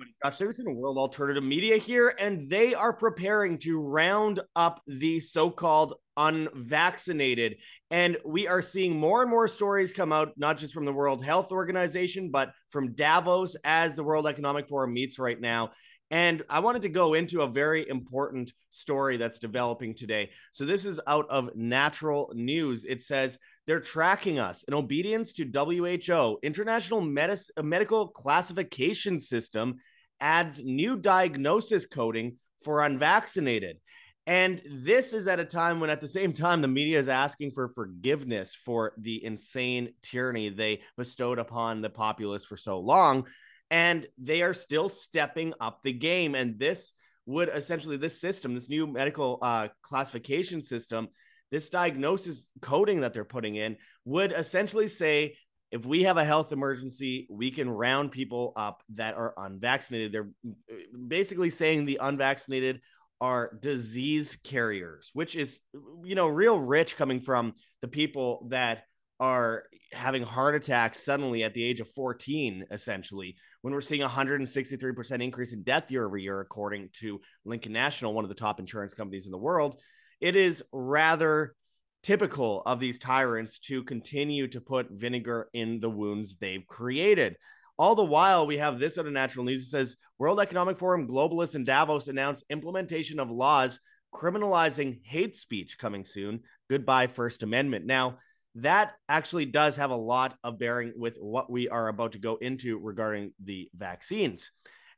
everybody. Josh Sigurdson of World Alternative Media here, and they are preparing to round up the so-called unvaccinated. And we are seeing more and more stories come out, not just from the World Health Organization, but from Davos as the World Economic Forum meets right now. And I wanted to go into a very important story that's developing today. So this is out of Natural News. It says, they're tracking us in obedience to WHO, International Medical Classification System, adds new diagnosis coding for unvaccinated. And this is at a time when at the same time, the media is asking for forgiveness for the insane tyranny they bestowed upon the populace for so long. And they are still stepping up the game. And this would essentially, this system, this new medical classification system, this diagnosis coding that they're putting in would essentially say, if we have a health emergency, we can round people up that are unvaccinated. They're basically saying the unvaccinated are disease carriers, which is, you know, real rich coming from the people that are having heart attacks suddenly at the age of 14, essentially, when we're seeing 163% increase in death year over year, according to Lincoln National, one of the top insurance companies in the world. It is rather typical of these tyrants to continue to put vinegar in the wounds they've created. All the while, we have this out of Natural News. It says, World Economic Forum globalists in Davos announce implementation of laws criminalizing hate speech coming soon. Goodbye, First Amendment. Now, that actually does have a lot of bearing with what we are about to go into regarding the vaccines.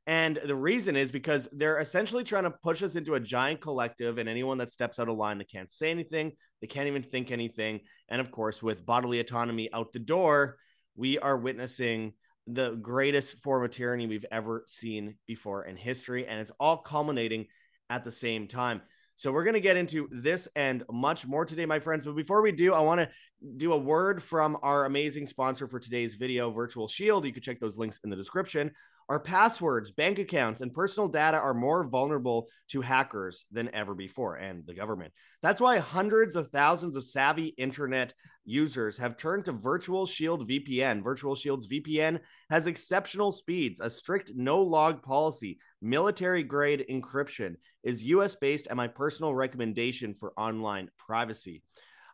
And the reason is because they're essentially trying to push us into a giant collective, and anyone that steps out of line, they can't say anything. They can't even think anything. And of course, with bodily autonomy out the door, we are witnessing the greatest form of tyranny we've ever seen before in history. And it's all culminating at the same time. So we're going to get into this and much more today, my friends. But before we do, I want to do a word from our amazing sponsor for today's video, Virtual Shield. You can check those links in the description. Our passwords, bank accounts, and personal data are more vulnerable to hackers than ever before, and the government. That's why hundreds of thousands of savvy internet users have turned to Virtual Shield VPN. Virtual Shield's VPN has exceptional speeds, a strict no-log policy, military-grade encryption, is US-based, and my personal recommendation for online privacy.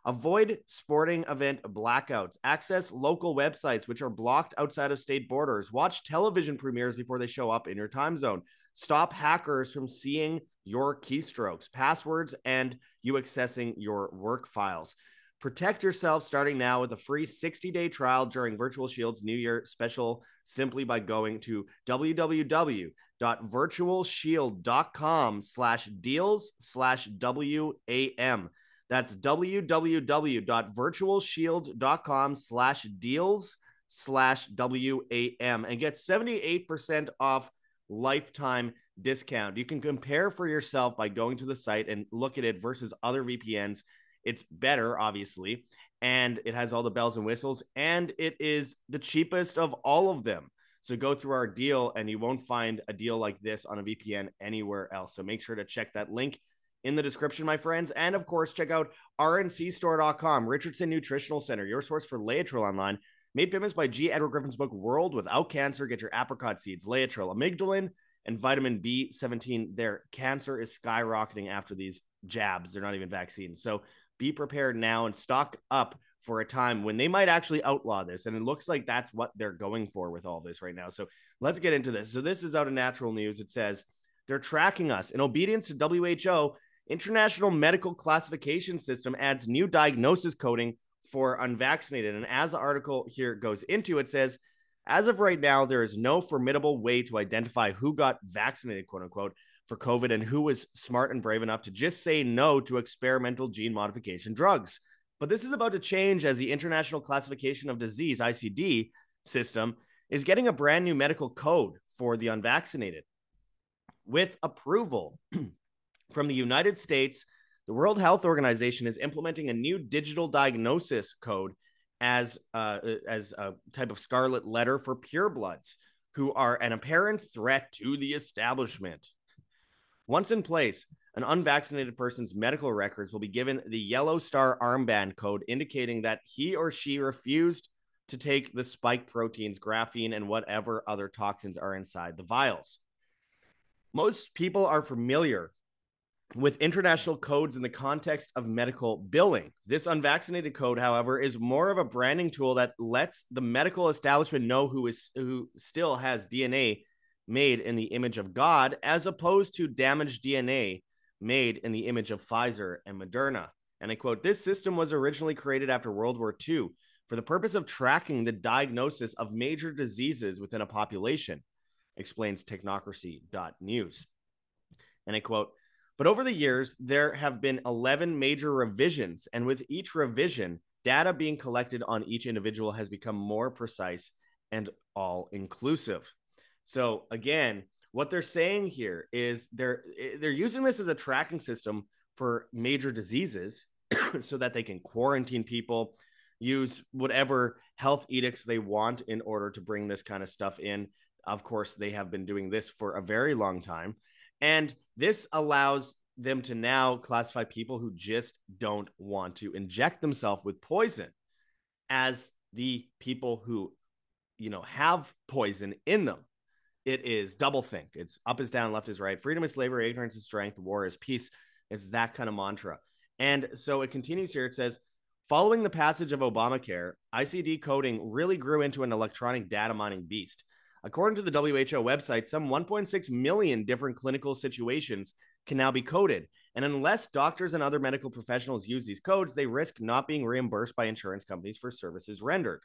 Avoid sporting event blackouts. Access local websites which are blocked outside of state borders. Watch television premieres before they show up in your time zone. Stop hackers from seeing your keystrokes, passwords, and you accessing your work files. Protect yourself starting now with a free 60-day trial during Virtual Shield's New Year special simply by going to www.virtualshield.com/deals/WAM. That's www.virtualshield.com/deals/WAM and get 78% off lifetime discount. You can compare for yourself by going to the site and look at it versus other VPNs. It's better, obviously, and it has all the bells and whistles, and it is the cheapest of all of them. So go through our deal, and you won't find a deal like this on a VPN anywhere else. So make sure to check that link in the description, my friends. And of course, check out rncstore.com, Richardson Nutritional Center, your source for Laetrile online, made famous by G. Edward Griffin's book, World Without Cancer. Get your apricot seeds, Laetrile, amygdalin, and vitamin B17. Their cancer is skyrocketing after these jabs. They're not even vaccines. So be prepared now and stock up for a time when they might actually outlaw this. And it looks like that's what they're going for with all this right now. So let's get into this. So this is out of Natural News. It says, they're tracking us in obedience to WHO. International Medical Classification System adds new diagnosis coding for unvaccinated. And as the article here goes into, it says, as of right now, there is no formidable way to identify who got vaccinated, quote unquote, for COVID and who was smart and brave enough to just say no to experimental gene modification drugs. But this is about to change as the International Classification of Disease, ICD, system is getting a brand new medical code for the unvaccinated. With approval from the United States, the World Health Organization is implementing a new digital diagnosis code as a type of scarlet letter for purebloods, who are an apparent threat to the establishment. Once in place, an unvaccinated person's medical records will be given the yellow star armband code indicating that he or she refused to take the spike proteins, graphene, and whatever other toxins are inside the vials. Most people are familiar with international codes in the context of medical billing. This unvaccinated code, however, is more of a branding tool that lets the medical establishment know who still has DNA made in the image of God, as opposed to damaged DNA made in the image of Pfizer and Moderna. And I quote, "This system was originally created after World War II for the purpose of tracking the diagnosis of major diseases within a population," explains technocracy.news. And I quote, "But over the years, there have been 11 major revisions, and with each revision, data being collected on each individual has become more precise and all-inclusive." So again, what they're saying here is they're using this as a tracking system for major diseases so that they can quarantine people, use whatever health edicts they want in order to bring this kind of stuff in. Of course, they have been doing this for a very long time. And this allows them to now classify people who just don't want to inject themselves with poison as the people who, you know, have poison in them. It is doublethink. It's up is down, left is right. Freedom is slavery, ignorance is strength, war is peace. It's that kind of mantra. And so it continues here. It says, following the passage of Obamacare, ICD coding really grew into an electronic data mining beast. According to the WHO website, some 1.6 million different clinical situations can now be coded. And unless doctors and other medical professionals use these codes, they risk not being reimbursed by insurance companies for services rendered.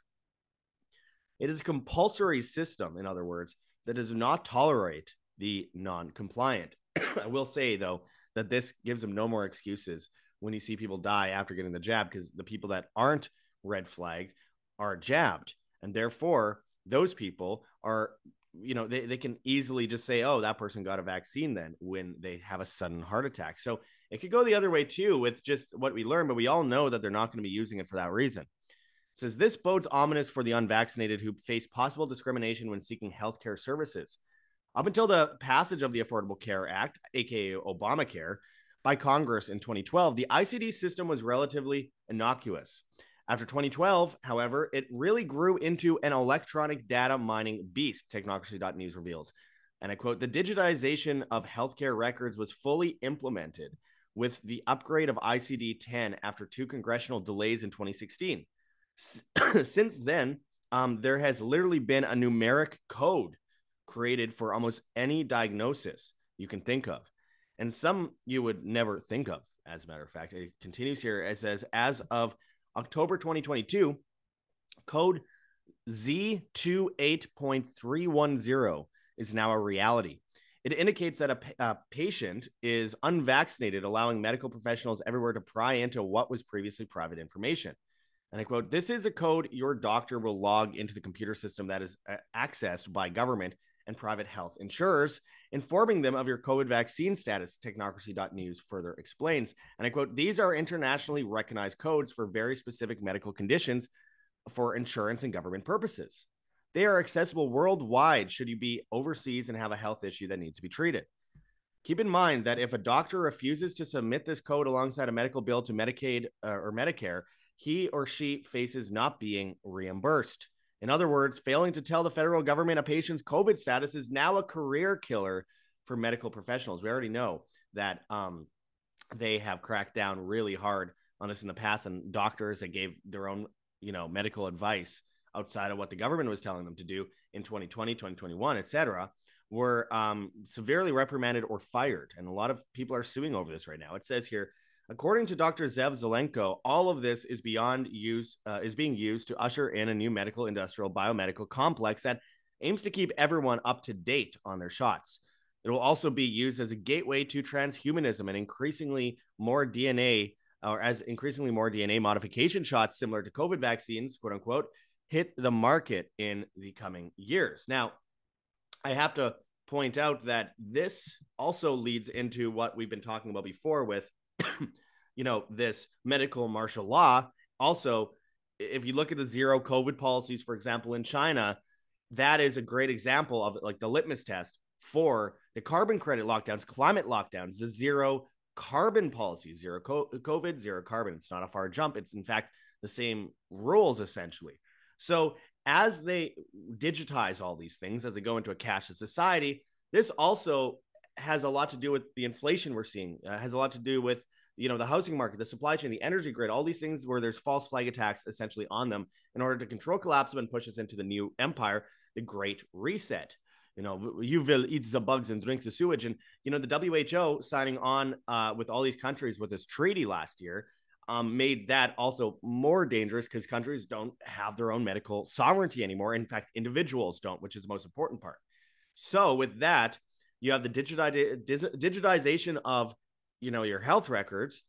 It is a compulsory system, in other words, that does not tolerate the non-compliant. I will say, though, that this gives them no more excuses when you see people die after getting the jab, because the people that aren't red flagged are jabbed. And therefore, those people are, you know, they can easily just say, oh, that person got a vaccine then, when they have a sudden heart attack. So it could go the other way too with just what we learned, but we all know that they're not going to be using it for that reason. It says, this bodes ominous for the unvaccinated who face possible discrimination when seeking healthcare services. Up until the passage of the Affordable Care Act, aka Obamacare, by Congress in 2012, the ICD system was relatively innocuous. After 2012, however, it really grew into an electronic data mining beast, technocracy.news reveals. And I quote, the digitization of healthcare records was fully implemented with the upgrade of ICD-10 after 2 congressional delays in 2016. Since then, there has literally been a numeric code created for almost any diagnosis you can think of, and some you would never think of. As a matter of fact, it continues here. It says, as of October 2022, code Z28.310 is now a reality. It indicates that a patient is unvaccinated, allowing medical professionals everywhere to pry into what was previously private information. And I quote, this is a code your doctor will log into the computer system that is accessed by government and private health insurers, informing them of your COVID vaccine status, technocracy.news further explains. And I quote, these are internationally recognized codes for very specific medical conditions for insurance and government purposes. They are accessible worldwide should you be overseas and have a health issue that needs to be treated. Keep in mind that if a doctor refuses to submit this code alongside a medical bill to Medicaid or Medicare, he or she faces not being reimbursed. In other words, failing to tell the federal government a patient's COVID status is now a career killer for medical professionals. We already know that they have cracked down really hard on this in the past, and doctors that gave their own, you know, medical advice outside of what the government was telling them to do in 2020, 2021, et cetera, were severely reprimanded or fired. And a lot of people are suing over this right now. It says here, according to Dr. Zev Zelenko, all of this is being used to usher in a new medical industrial biomedical complex that aims to keep everyone up to date on their shots. It will also be used as a gateway to transhumanism and increasingly more DNA modification shots similar to COVID vaccines, quote unquote, hit the market in the coming years. Now, I have to point out that this also leads into what we've been talking about before with you know, this medical martial law. Also, if you look at the zero COVID policies, for example, in China, that is a great example of like the litmus test for the carbon credit lockdowns, climate lockdowns, the zero carbon policy, zero COVID, zero carbon. It's not a far jump. It's in fact the same rules essentially. So as they digitize all these things, as they go into a cashless society, this also has a lot to do with the inflation we're seeing, has a lot to do with, you know, the housing market, the supply chain, the energy grid, all these things where there's false flag attacks essentially on them in order to control, collapse them, and push us into the new empire, the Great Reset. You know, you will eat the bugs and drink the sewage. And, you know, the WHO signing on with all these countries with this treaty last year made that also more dangerous because countries don't have their own medical sovereignty anymore. In fact, individuals don't, which is the most important part. So with that, you have the digitization of, you know, your health records,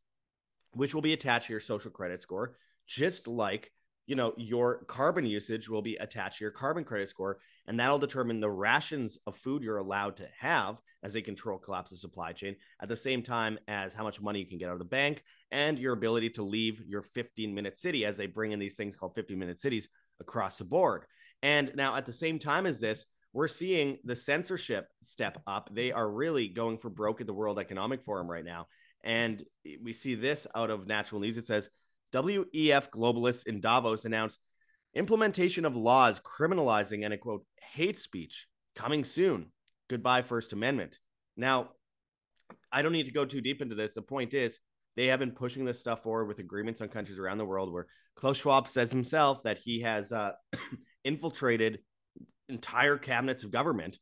which will be attached to your social credit score, just like, you know, your carbon usage will be attached to your carbon credit score, and that'll determine the rations of food you're allowed to have as they control, collapse the supply chain, at the same time as how much money you can get out of the bank and your ability to leave your 15-minute city as they bring in these things called 15-minute cities across the board. And now at the same time as this, we're seeing the censorship step up. They are really going for broke at the World Economic Forum right now. And we see this out of Natural News. It says, WEF globalists in Davos announced implementation of laws criminalizing, and I quote, hate speech coming soon. Goodbye, First Amendment. Now, I don't need to go too deep into this. The point is they have been pushing this stuff forward with agreements on countries around the world where Klaus Schwab says himself that he has infiltrated entire cabinets of government.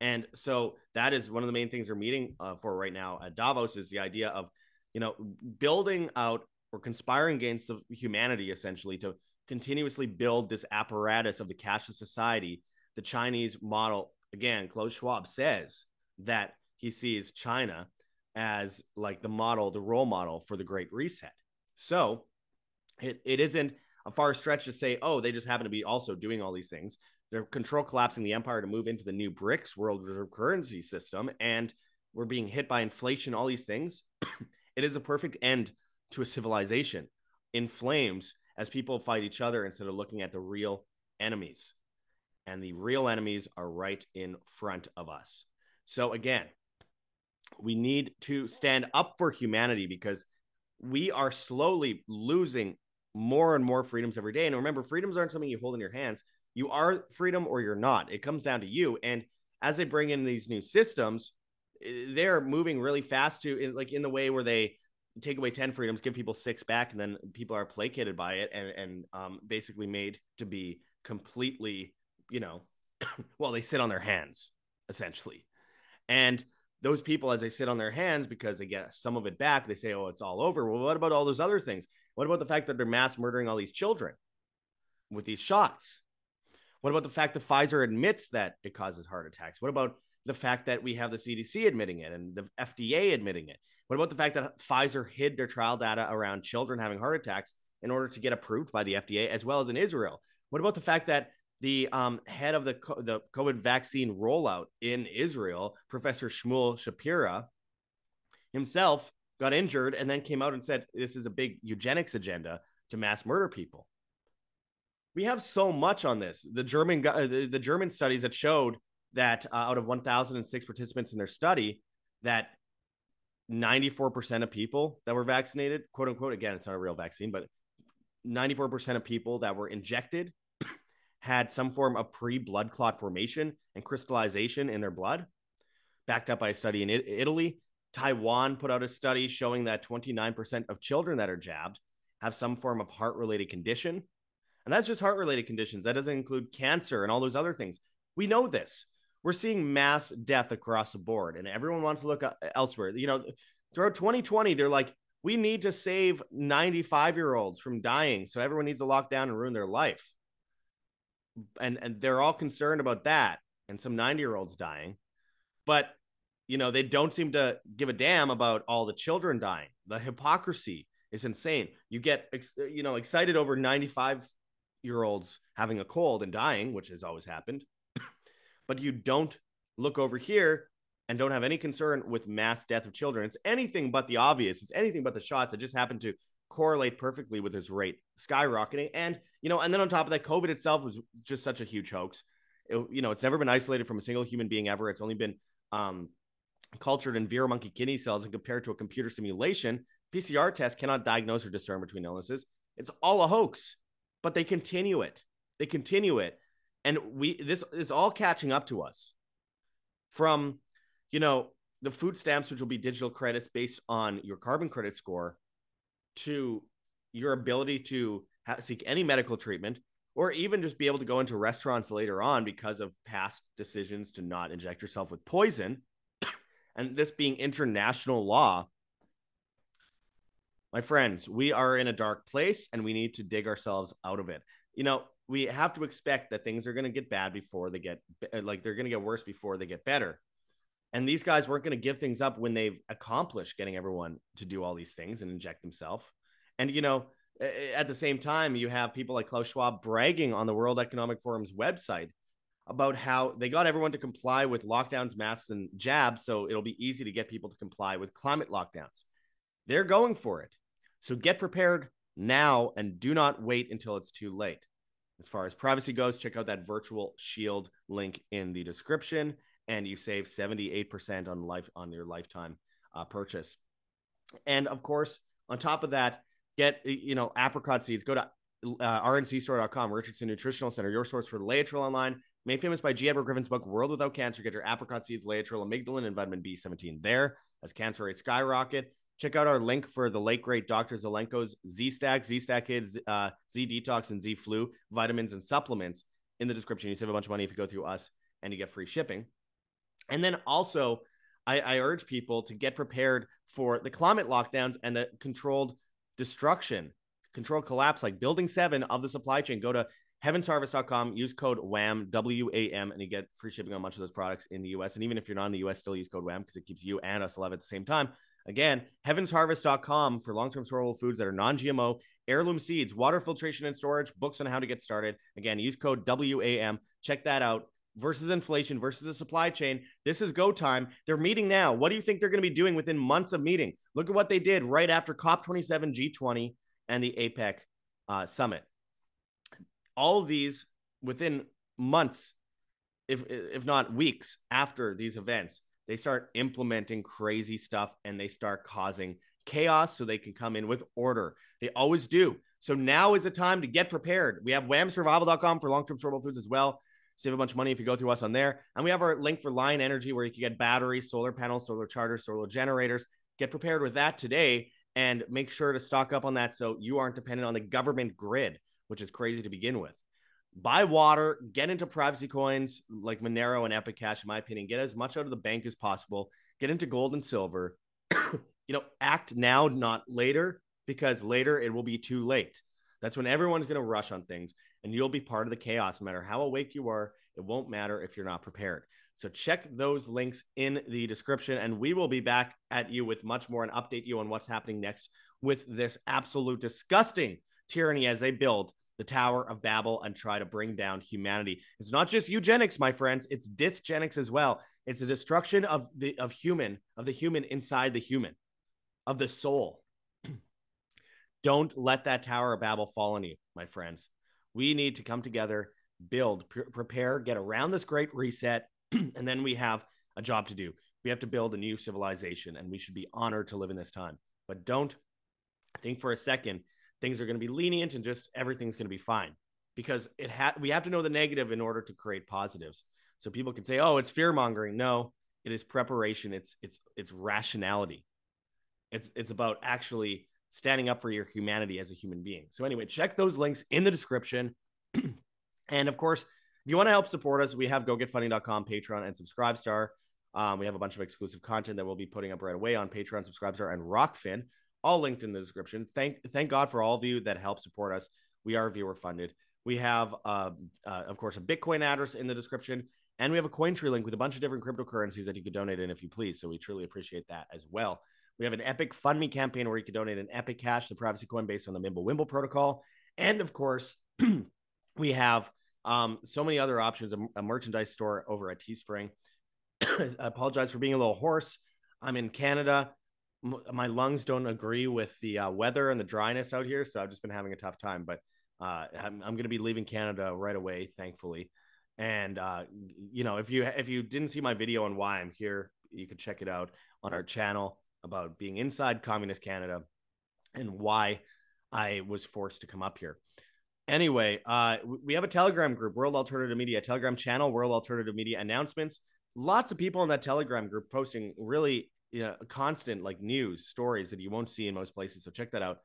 And so that is one of the main things they're meeting for right now at Davos is the idea of, you know, building out or conspiring against humanity, essentially, to continuously build this apparatus of the cashless society, the Chinese model. Again, Klaus Schwab says that he sees China as like the model, the role model for the Great Reset. So it isn't a far stretch to say, oh, they just happen to be also doing all these things. They're control collapsing the empire to move into the new BRICS world reserve currency system, and we're being hit by inflation, all these things. It is a perfect end to a civilization in flames as people fight each other instead of looking at the real enemies. And the real enemies are right in front of us. So again, we need to stand up for humanity because we are slowly losing more and more freedoms every day. And remember, freedoms aren't something you hold in your hands. You are freedom or you're not. It comes down to you. And as they bring in these new systems, they're moving really fast to, like, in the way where they take away 10 freedoms, give people 6 back, and then people are placated by it and basically made to be completely, you know, well, they sit on their hands, essentially. And those people, as they sit on their hands because they get some of it back, they say, oh, it's all over. Well, what about all those other things? What about the fact that they're mass murdering all these children with these shots? What about the fact that Pfizer admits that it causes heart attacks? What about the fact that we have the CDC admitting it and the FDA admitting it? What about the fact that Pfizer hid their trial data around children having heart attacks in order to get approved by the FDA, as well as in Israel? What about the fact that the head of the COVID vaccine rollout in Israel, Professor Shmuel Shapira, himself got injured and then came out and said, this is a big eugenics agenda to mass murder people? We have so much on this. The German studies that showed that out of 1,006 participants in their study, that 94% of people that were vaccinated, quote unquote, again, it's not a real vaccine, but 94% of people that were injected had some form of pre-blood clot formation and crystallization in their blood, backed up by a study in Italy. Taiwan put out a study showing that 29% of children that are jabbed have some form of heart-related condition. And that's just heart-related conditions. That doesn't include cancer and all those other things. We know this. We're seeing mass death across the board, and everyone wants to look elsewhere. You know, throughout 2020, they're like, we need to save 95-year-olds from dying, so everyone needs to lock down and ruin their life. And they're all concerned about that and some 90-year-olds dying. But, you know, they don't seem to give a damn about all the children dying. The hypocrisy is insane. You get, you know, excited over 95-year-olds having a cold and dying, which has always happened. But you don't look over here and don't have any concern with mass death of children. It's anything but the obvious. It's anything but the shots. It just happened to correlate perfectly with this rate skyrocketing. And, you know, and then on top of that, COVID itself was just such a huge hoax. You know, it's never been isolated from a single human being ever. It's only been cultured in Vero monkey kidney cells and compared to a computer simulation. PCR tests cannot diagnose or discern between illnesses. It's all a hoax, but they continue it. They continue it. And this is all catching up to us from, you know, the food stamps, which will be digital credits based on your carbon credit score, to your ability to seek any medical treatment, or even just be able to go into restaurants later on because of past decisions to not inject yourself with poison. And this being international law, my friends, we are in a dark place and we need to dig ourselves out of it. You know, we have to expect that things are going to get bad before they get, like, they're going to get worse before they get better. And these guys weren't going to give things up when they've accomplished getting everyone to do all these things and inject themselves. And, you know, at the same time, you have people like Klaus Schwab bragging on the World Economic Forum's website about how they got everyone to comply with lockdowns, masks, and jabs, so it'll be easy to get people to comply with climate lockdowns. They're going for it. So get prepared now and do not wait until it's too late. As far as privacy goes, check out that Virtual Shield link in the description, and you save 78% on your lifetime purchase. And of course, on top of that, get, you know, apricot seeds. Go to rncstore.com, Richardson Nutritional Center, your source for Laetrile online. Made famous by G. Edward Griffin's book, World Without Cancer. Get your apricot seeds, Laetrile, amygdalin, and vitamin B17 there as cancer rates skyrocket. Check out our link for the late, great Dr. Zelenko's Z-Stack, Z-Stack Kids, Z-Detox, and Z-Flu vitamins and supplements in the description. You save a bunch of money if you go through us, and you get free shipping. And then also, I urge people to get prepared for the climate lockdowns and the controlled destruction, controlled collapse, like Building 7 of the supply chain. Go to heavensharvest.com, use code WHAM, W-A-M, and you get free shipping on much of those products in the U.S. And even if you're not in the U.S., still use code WHAM because it keeps you and us alive at the same time. Again, heavensharvest.com for long-term storable foods that are non-GMO, heirloom seeds, water filtration and storage, books on how to get started. Again, use code WAM. Check that out. Versus inflation, versus the supply chain. This is go time. They're meeting now. What do you think they're going to be doing within months of meeting? Look at what they did right after COP27, G20, and the APEC summit. All of these within months, if not weeks after these events, they start implementing crazy stuff and they start causing chaos so they can come in with order. They always do. So now is the time to get prepared. We have whamsurvival.com for long-term storable foods as well. Save a bunch of money if you go through us on there. And we have our link for Lion Energy where you can get batteries, solar panels, solar chargers, solar generators. Get prepared with that today and make sure to stock up on that so you aren't dependent on the government grid, which is crazy to begin with. Buy water, get into privacy coins like Monero and Epic Cash, in my opinion. Get as much out of the bank as possible. Get into gold and silver. You know, act now, not later, because later it will be too late. That's when everyone's going to rush on things and you'll be part of the chaos. No matter how awake you are, it won't matter if you're not prepared. So check those links in the description and we will be back at you with much more and update you on what's happening next with this absolute disgusting tyranny as they build the Tower of Babel and try to bring down humanity. It's not just eugenics, my friends. It's dysgenics as well. It's a destruction of the human inside the human, of the soul. Don't let that Tower of Babel fall on you, my friends. We need to come together, build, prepare, get around this great reset, and then we have a job to do. We have to build a new civilization, and we should be honored to live in this time. But don't think for a second things are going to be lenient and just everything's going to be fine, because we have to know the negative in order to create positives. So people can say, oh, it's fear-mongering. No, it is preparation. It's rationality. It's about actually standing up for your humanity as a human being. So anyway, check those links in the description. And of course, if you want to help support us, we have gogetfunding.com, Patreon, and Subscribestar. We have a bunch of exclusive content that we'll be putting up right away on Patreon, Subscribestar, and Rockfin, all linked in the description. Thank God for all of you that help support us. We are viewer funded. We have, of course, a Bitcoin address in the description, and we have a CoinTree link with a bunch of different cryptocurrencies that you could donate in if you please. So we truly appreciate that as well. We have an Epic FundMe campaign where you can donate an Epic Cash, the privacy coin based on the Mimblewimble protocol. And of course, we have so many other options, a merchandise store over at Teespring. I apologize for being a little hoarse. I'm in Canada. My lungs don't agree with the weather and the dryness out here. So I've just been having a tough time, but I'm going to be leaving Canada right away, thankfully. And, you know, if you didn't see my video on why I'm here, you can check it out on our channel about being inside communist Canada and why I was forced to come up here. Anyway, we have a Telegram group, World Alternative Media, Telegram channel, World Alternative Media announcements. Lots of people in that Telegram group posting really constant like news stories that you won't see in most places. So check that out.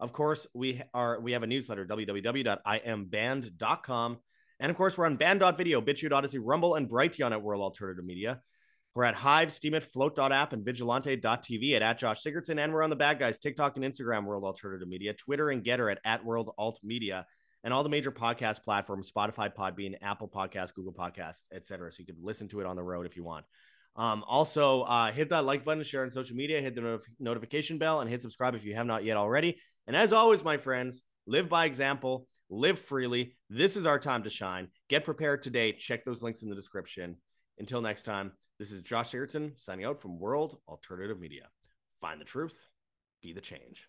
Of course, we have a newsletter, www.imband.com. And of course, we're on band.video, BitChute, Odyssey, Rumble, and Brighteon at World Alternative Media. We're at Hive, Steemit, Float.app, and Vigilante.tv at Josh Sigurdson. And we're on the bad guys, TikTok and Instagram, World Alternative Media, Twitter and Getter at World Alt Media, and all the major podcast platforms, Spotify, Podbean, Apple Podcasts, Google Podcasts, etc. So you can listen to it on the road if you want. Also, hit that like button, share on social media, hit the notification bell, and hit subscribe if you have not yet already. And as always, my friends, live by example, live freely. This is our time to shine. Get prepared today. Check those links in the description. Until next time, this is Josh Sigurdson signing out from World Alternative Media. Find the truth. Be the change.